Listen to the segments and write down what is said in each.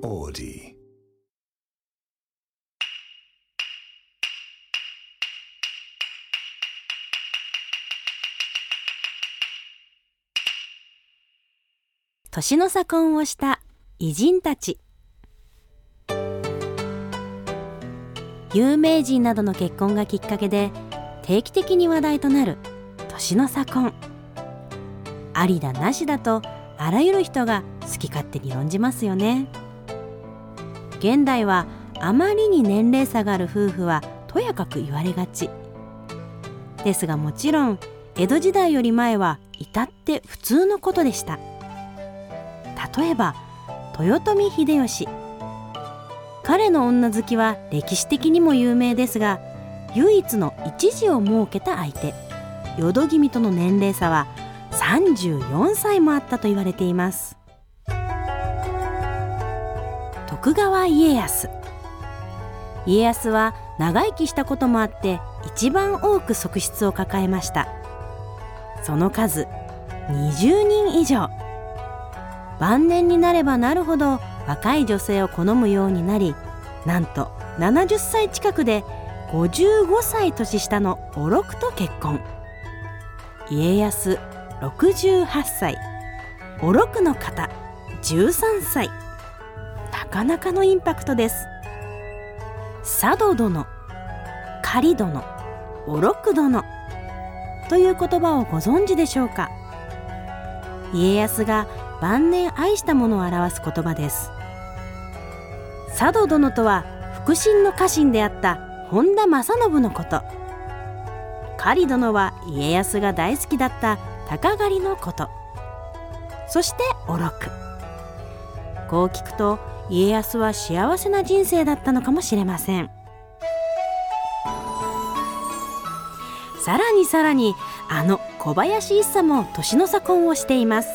オーディ。年の差婚をした偉人たち。有名人などの結婚がきっかけで定期的に話題となる年の差婚。ありだなしだとあらゆる人が好き勝手に論じますよね。現代はあまりに年齢差がある夫婦はとやかく言われがちですが、もちろん江戸時代より前は至って普通のことでした。例えば豊臣秀吉、彼の女好きは歴史的にも有名ですが、唯一の一児を設けた相手淀君との年齢差は34歳もあったと言われています。徳川家康。家康は長生きしたこともあって一番多く側室を抱えました。その数20人以上。晩年になればなるほど若い女性を好むようになり、なんと70歳近くで55歳年下のお六と結婚。家康68歳、お六の方13歳。なかなかのインパクトです。佐渡殿、狩殿、お六殿という言葉をご存知でしょうか。家康が晩年愛したものを表す言葉です。佐渡殿とは腹心の家臣であった本多正信のこと。狩殿は家康が大好きだった鷹狩りのこと。そしてお六。こう聞くと家康は幸せな人生だったのかもしれません。さらにあの小林一茶も年の差婚をしています。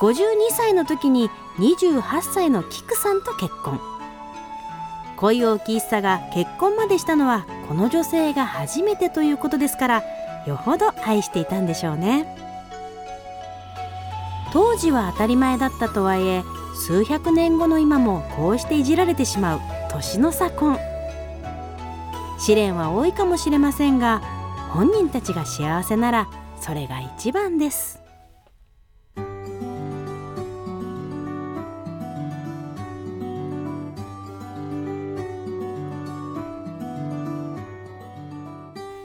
52歳の時に28歳の菊さんと結婚。恋多き一茶が結婚までしたのはこの女性が初めてということですから、よほど愛していたんでしょうね。当時は当たり前だったとはいえ、数百年後の今もこうしていじられてしまう年の差婚。試練は多いかもしれませんが、本人たちが幸せならそれが一番です。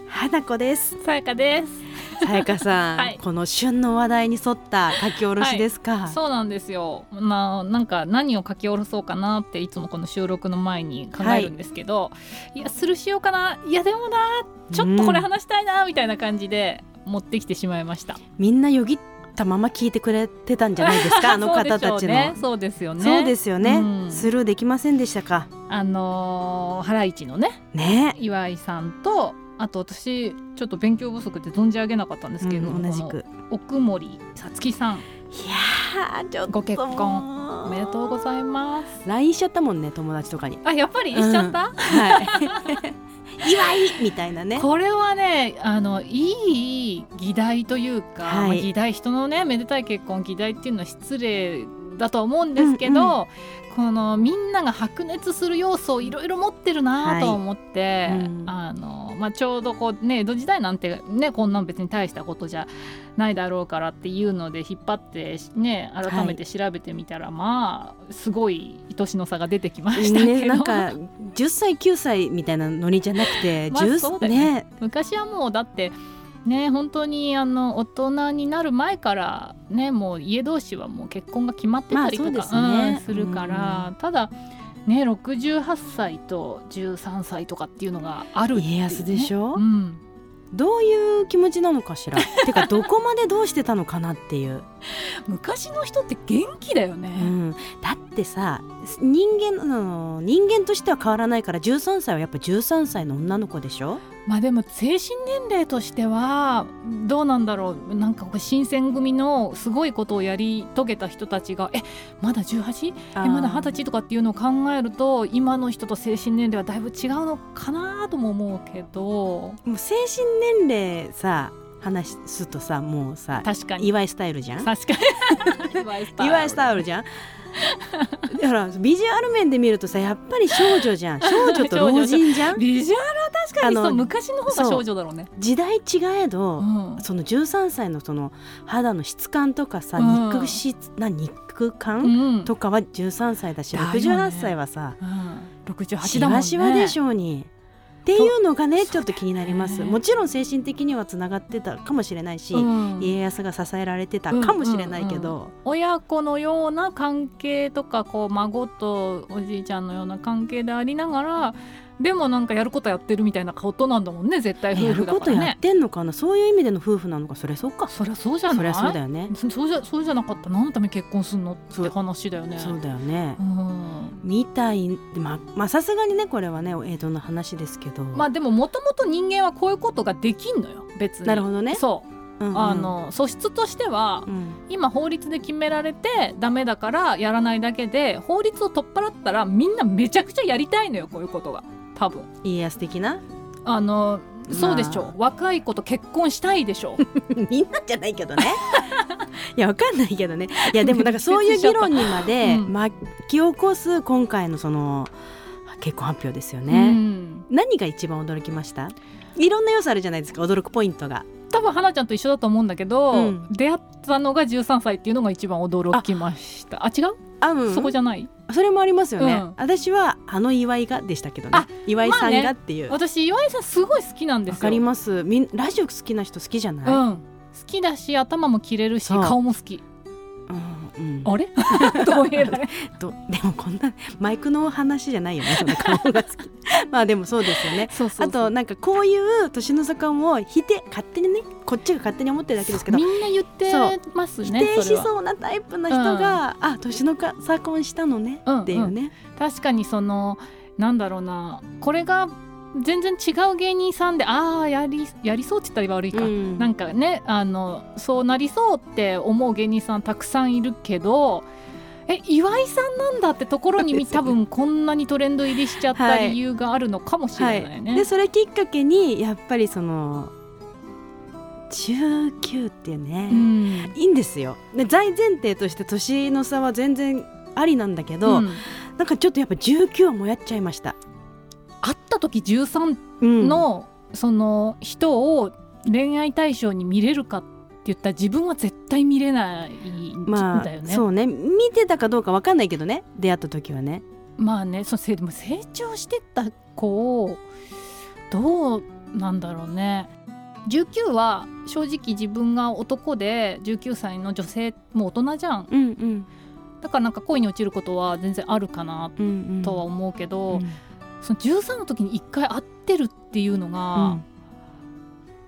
花子です。さやかです。さやかさん、はい、この旬の話題に沿った書き下ろしですか。はい、そうなんですよ。なんか何を書き下ろそうかなっていつもこの収録の前に考えるんですけど、はい、いやするしようかな、いやでもなちょっとこれ話したいな、みたいな感じで持ってきてしまいました。みんなよぎったまま聞いてくれてたんじゃないですか。あの方たちのそうですよね。そうですよね、うん、スルーできませんでしたか。ハライチの ね岩井さんと、あと私ちょっと勉強不足で存じ上げなかったんですけど、同じく奥森さつきさん、いやちょっとご結婚おめでとうございます。 LINE しちゃったもんね、友達とかに。あ、やっぱりしちゃった、うん、はい祝いみたいなね。これはね、いい議題というか、はい、まあ、議題、人のねめでたい結婚議題っていうのは失礼だと思うんですけど、うんうん、このみんなが白熱する要素をいろいろ持ってるなと思って、はい、ちょうどこう、ね、江戸時代なんて、ね、こんなん別に大したことじゃないだろうからっていうので引っ張って、ね、改めて調べてみたら、はい、すごい年の差が出てきましたけど、ね、なんか10歳9歳みたいなノリじゃなくて、そうだねね、昔はもうだってね、本当に大人になる前から、ね、もう家同士はもう結婚が決まってたりとか、するから、うん、ただ、ね、68歳と13歳とかっていうのがあるっていう、ね、家康でしょ、うん、どういう気持ちなのかしらてかどこまでどうしてたのかなっていう昔の人って元気だよね、うん、だってさ人間としては変わらないから、13歳はやっぱ13歳の女の子でしょ。でも精神年齢としてはどうなんだろう。なんか新選組のすごいことをやり遂げた人たちがまだ 18? まだ20歳とかっていうのを考えると、今の人と精神年齢はだいぶ違うのかなとも思うけど、もう精神年齢さ話すとさ、もうさ、確かに岩井スタイルじゃん。確かに岩井スタイルじゃんだからビジュアル面で見るとさ、やっぱり少女じゃん、少女と老人じゃんビジュアルは確かにそう、昔の方が少女だろうね。時代違えど、うん、その13歳のその肌の質感とかさ、うん、肉感とかは13歳だし、うん、68歳はさ、うん、68だもんね、しわしわでしょうにっていうのがね、ちょっと気になります。もちろん精神的にはつながってたかもしれないし、うん、家康が支えられてたかもしれないけど、うんうんうん、親子のような関係とか、こう孫とおじいちゃんのような関係でありながら、でもなんかやることやってるみたいなことなんだもんね。絶対夫婦だからね。やることやってんのかな、そういう意味での夫婦なのか。そりゃそうか、そりゃそうじゃない、そりゃそうだよね。そうじゃなかったら何のため結婚するのって話だよね。そうだよね、うん、みたい。まあさすがにね、これはね江戸の話ですけど、まあでももともと人間はこういうことができんのよ、別に。なるほどね。そううんうん、素質としては、うん、今法律で決められてダメだからやらないだけで、法律を取っ払ったらみんなめちゃくちゃやりたいのよ、こういうことが。多分家康的なそうでしょう、まあ、若い子と結婚したいでしょうみんなじゃないけどねいやわかんないけどね。いやでもなんかそういう議論にまで巻き起こす今回のその結婚発表ですよね、うん、何が一番驚きました？いろんな要素あるじゃないですか、驚くポイントが。多分花ちゃんと一緒だと思うんだけど、うん、出会ったのが13歳っていうのが一番驚きました。違う、うん、そこじゃない、それもありますよね、うん、私は岩井がでしたけどね。岩井さんがっていう、まあね、私岩井さんすごい好きなんですよ。わかります。ラジオ好きな人好きじゃない、うん、好きだし頭も切れるし顔も好き、うん、あれどう言えないでもこんなマイクの話じゃないよね、その顔が好きまあでもそうですよね。そうそうそう、あとなんかこういう年の差感を否定、勝手にね、こっちが勝手に思ってるだけですけど、みんな言ってますね。否定しそうなタイプの人が、うん、あ、年の差婚したのね、うん、っていうね、うん、確かにそのなんだろうな、これが全然違う芸人さんでやりそうって言ったら悪いか、うん、なんかねそうなりそうって思う芸人さんたくさんいるけど、岩井さんなんだってところに多分こんなにトレンド入りしちゃった理由があるのかもしれないね、はいはい、でそれきっかけにやっぱりその19ってね、うん、いいんですよ。で大前提として年の差は全然ありなんだけど、うん、なんかちょっとやっぱ19はもやっちゃいました。会った時13の、うん、その人を恋愛対象に見れるかって言ったら自分は絶対見れないんだよね、まあ、そうね。見てたかどうか分かんないけどね、出会った時はね。まあね、でも成長してった子をどうなんだろうね。19は正直自分が男で19歳の女性もう大人じゃん、うんうん、だからなんか恋に落ちることは全然あるかなとは思うけど、うんうんうん、その13の時に1回会ってるっていうのが、うん、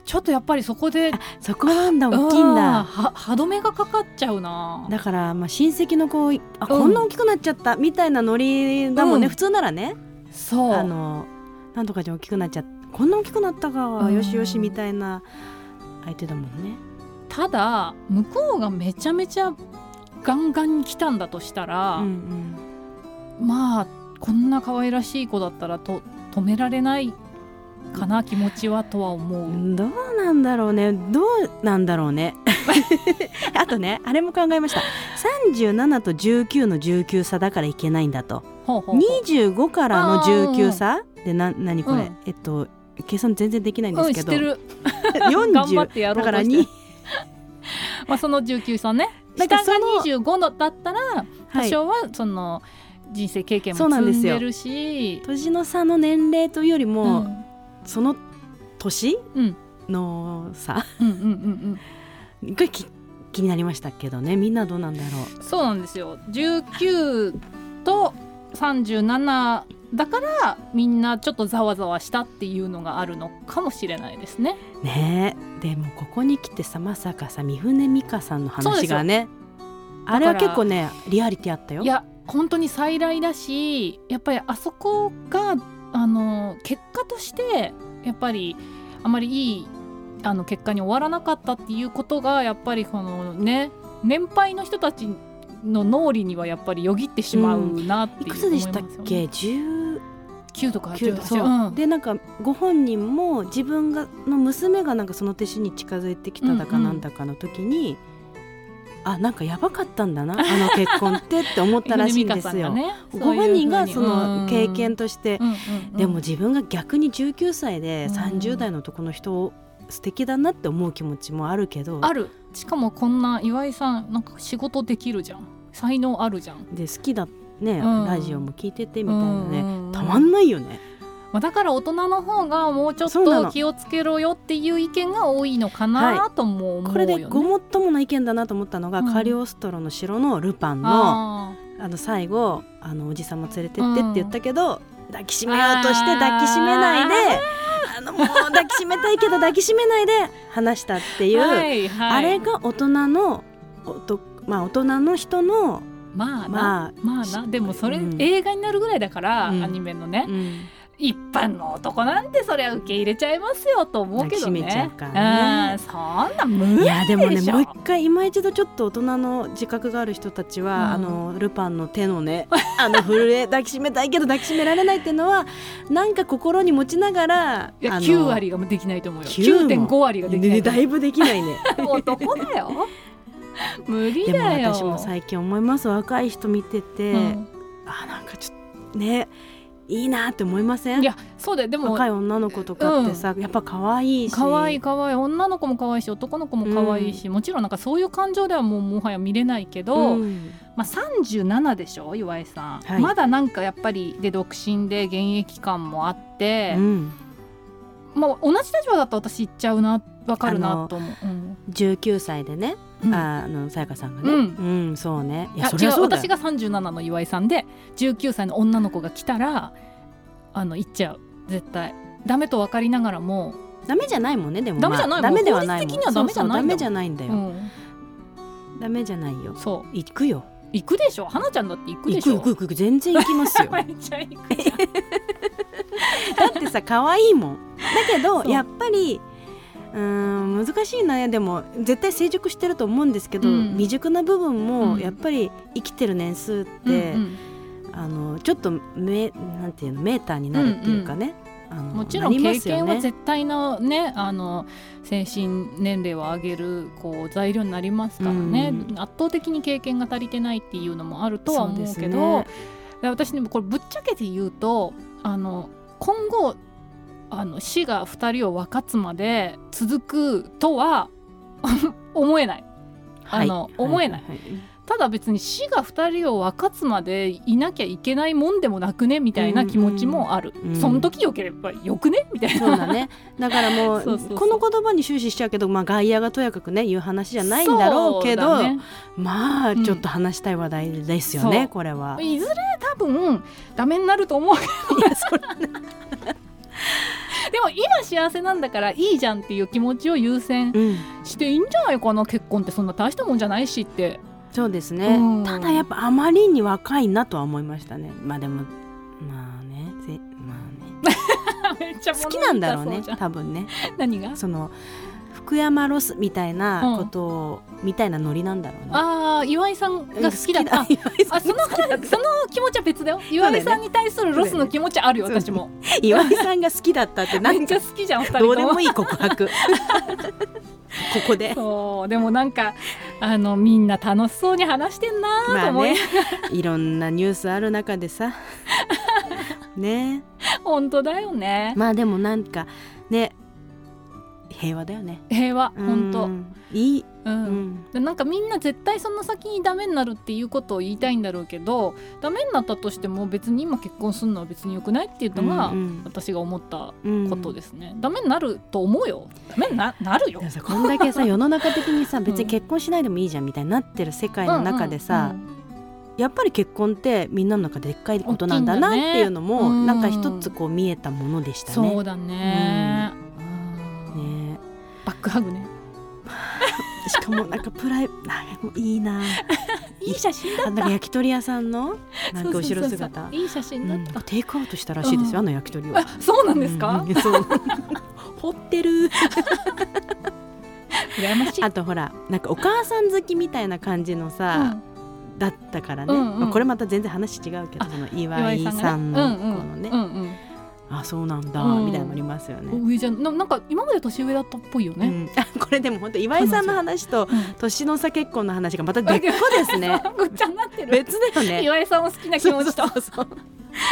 ちょっとやっぱりそこでそこなんだ、大きいんだ、歯止めがかかっちゃうな。だから、まあ、親戚の子、こんな大きくなっちゃったみたいなノリだもんね、うん、普通ならね。そうなんとかじゃ大きくなっちゃった、こんな大きくなったか、うん、よしよしみたいな相手だもんね。ただ向こうがめちゃめちゃガンガンに来たんだとしたら、うんうん、まあこんな可愛らしい子だったら止められないかな、気持ちはとは思う。どうなんだろうねあとね、あれも考えました。37と19の19差だからいけないんだと。25からの19差で何これ、うん、計算全然できないんですけど、うん、してる40頑張ってやろうとしてだから2まあその19差ね、下が25のだったら多少はその、はい、人生経験も積んでるし、年の差の年齢というよりも、うん、その年の差、うんうんうんうん、気になりましたけどね。みんなどうなんだろう。そうなんですよ、19と37だからみんなちょっとざわざわしたっていうのがあるのかもしれないですね。ねえ、でもここに来てさ、まさかさ三船美佳さんの話がね、あれは結構ねリアリティあったよ。いや本当に再来だし、やっぱりあそこが結果としてやっぱりあまりいい結果に終わらなかったっていうことが、やっぱりこのね年配の人たちの脳裏にはやっぱりよぎってしまうなっていう、うん、いくつでしたっけ、19とか18とか、うん、でなんかご本人も自分がの娘がなんかその年に近づいてきただかなんだかの時に、うんうん、あ、なんかやばかったんだなあの結婚ってって思ったらしいんですよ、ね、ご本人がその経験として、うんうんうん、でも自分が逆に19歳で30代の男の人を素敵だなって思う気持ちもあるけど、ある、しかもこんな岩井さんなんか仕事できるじゃん、才能あるじゃんで好きだね、うん、ラジオも聞いててみたいなね、うん、たまんないよね。だから大人の方がもうちょっと気をつけろよっていう意見が多いのかなとも思うよね、はい、これでごもっともな意見だなと思ったのが、うん、カリオストロの城のルパンの、あの最後あのおじさま連れてってって言ったけど、うん、抱きしめようとして抱きしめないで、あのもう抱きしめたいけど抱きしめないで話したっていう、はいはい、あれが大人のまあ、大人の人のまあな、まあな、でもそれ映画になるぐらいだから、うん、アニメのね、うん、一般の男なんてそりゃ受け入れちゃいますよと思うけどね、抱きしめちゃうからね、そんな無理でしょ。いやでもね、もう一回今一度ちょっと大人の自覚がある人たちは、うん、あのルパンの手のね、あの震え抱きしめたいけど抱きしめられないっていうのはなんか心に持ちながら、いや9割ができないと思うよ、 9.5 割ができない、ね、だいぶできないね男だよ無理だよ。でも私も最近思います、若い人見てて、うん、あ、なんかちょっとねいいなって思いません？いやそうだよ。でも若い女の子とかってさ、うん、やっぱ可愛いし、可愛い可愛い、女の子も可愛いし男の子も可愛いし、うん、もちろんなんかそういう感情ではもうもはや見れないけど、うん、まあ37でしょ岩井さん、はい、まだなんかやっぱりで独身で現役感もあって、うん、まあ、同じ立場だったら私言っちゃうな、分かるなと思う、うん、19歳でね、うん、あのさやかさんがね、うんうん、そうね、いやそれはそうだよ。違う、私が37の岩井さんで19歳の女の子が来たら言っちゃう、絶対ダメと分かりながらもダメじゃないもんね。でも、まあ、ダメじゃないもん、ダメではないもん、法律的にはダメじゃないんだもん。そうそう、ダメじゃないんだよ、うん、ダメじゃないよ。そう、行くよ、行くでしょ、花ちゃんだって行くでしょ。行く全然行きますよめっちゃ行くじゃんだってさ可愛いもんだけどやっぱり難しいな。でも絶対成熟してると思うんですけど、うん、未熟な部分もやっぱり生きてる年数って、うんうん、ちょっとなんていうの、メーターになるっていうかね、うんうん、もちろん経験は絶対のね、精神年齢を上げるこう材料になりますからね、うん、圧倒的に経験が足りてないっていうのもあるとは思うけど、ね、私でもこれぶっちゃけて言うと今後死が2人を分かつまで続くとは思えない、はい、思えない、はいはいはい、ただ別に死が2人を分かつまでいなきゃいけないもんでもなくねみたいな気持ちもある、うんうん、その時よければよくねみたいな。そうだね、だからもうそうこの言葉に終始しちゃうけど、まあ、外野がとやかくね言う話じゃないんだろうけど、ね、まあちょっと話したい話題ですよね、うん、これはいずれ多分ダメになると思ういやそれでも今幸せなんだからいいじゃんっていう気持ちを優先していいんじゃないかな、うん、結婚ってそんな大したもんじゃないしって。そうですね、うん、ただやっぱあまりに若いなとは思いましたね。まあでもまあね、まあねめっちゃ好きなんだろうね多分ね。何がその福山ロスみたいなことを、うん、みたいなノリなんだろうね。あ、岩井さんが好きだった、その気持ちは別だよ。岩井さんに対するロスの気持ちあるよ、ね、私も岩井さんが好きだったってめっちゃ好きじゃん2人ともどうでもいい告白ここでそう、でもなんかみんな楽しそうに話してんなと思い、まあね、いろんなニュースある中でさね、本当だよね。まあでもなんかね、平和だよね、平和、本当いい、うんうん、なんかみんな絶対その先にダメになるっていうことを言いたいんだろうけど、ダメになったとしても別に今結婚するのは別に良くないっていうのが、うんうん、私が思ったことですね、うん、ダメになると思うよ、ダメに なるよ。だこんだけさ世の中的にさ別に結婚しないでもいいじゃんみたいになってる世界の中でさ、うんうんうん、やっぱり結婚ってみんなの中でっかいことなんだなっていうのも、ね、なんか一つこう見えたものでしたね。そうだね、うん、バックハグねしかもなんかプライいいないい写真だった。なんか焼き鳥屋さんのなんか後ろ姿、そういい写真だった、うん、テイクアウトしたらしいですよ、うん、焼き鳥は。そうなんですか、うん、そう掘ってる羨ましい。あとほらなんかお母さん好きみたいな感じのさ、うん、だったからね、うんうん、まあ、これまた全然話違うけど、その岩井さんのこのね、あそうなんだ、うん、みたいなのもありますよね。上じゃ なんか今まで年上だったっぽいよね、うん、これでも本当岩井さんの話と年の差結婚の話がまた別個ですねごっちゃになってる別だよね岩井さんを好きな気持ちとそう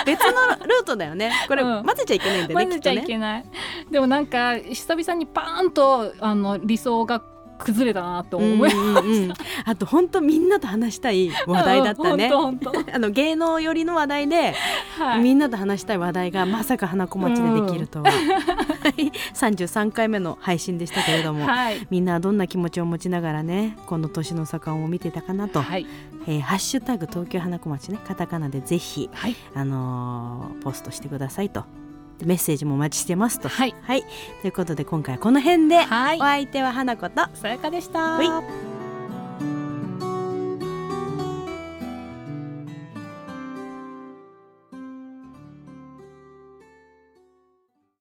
別のルートだよねこれ、うん、混ぜちゃいけないんだよね混ぜちゃいけない、きっとね、でもなんか久々にパーンと理想が崩れたなと思いました、うんうん、あと本当みんなと話したい話題だったね、うん、本当芸能寄りの話題で、はい、みんなと話したい話題がまさか花小町でできるとは、うんはい、33回目の配信でしたけれども、はい、みんなどんな気持ちを持ちながらねこの年の差婚を見てたかなと、はいハッシュタグ東京花小町ねカタカナでぜひ、はいポストしてくださいとメッセージもお待ちしてますと、はいはい、ということで今回はこの辺で、はい、お相手は花子とさやかでした。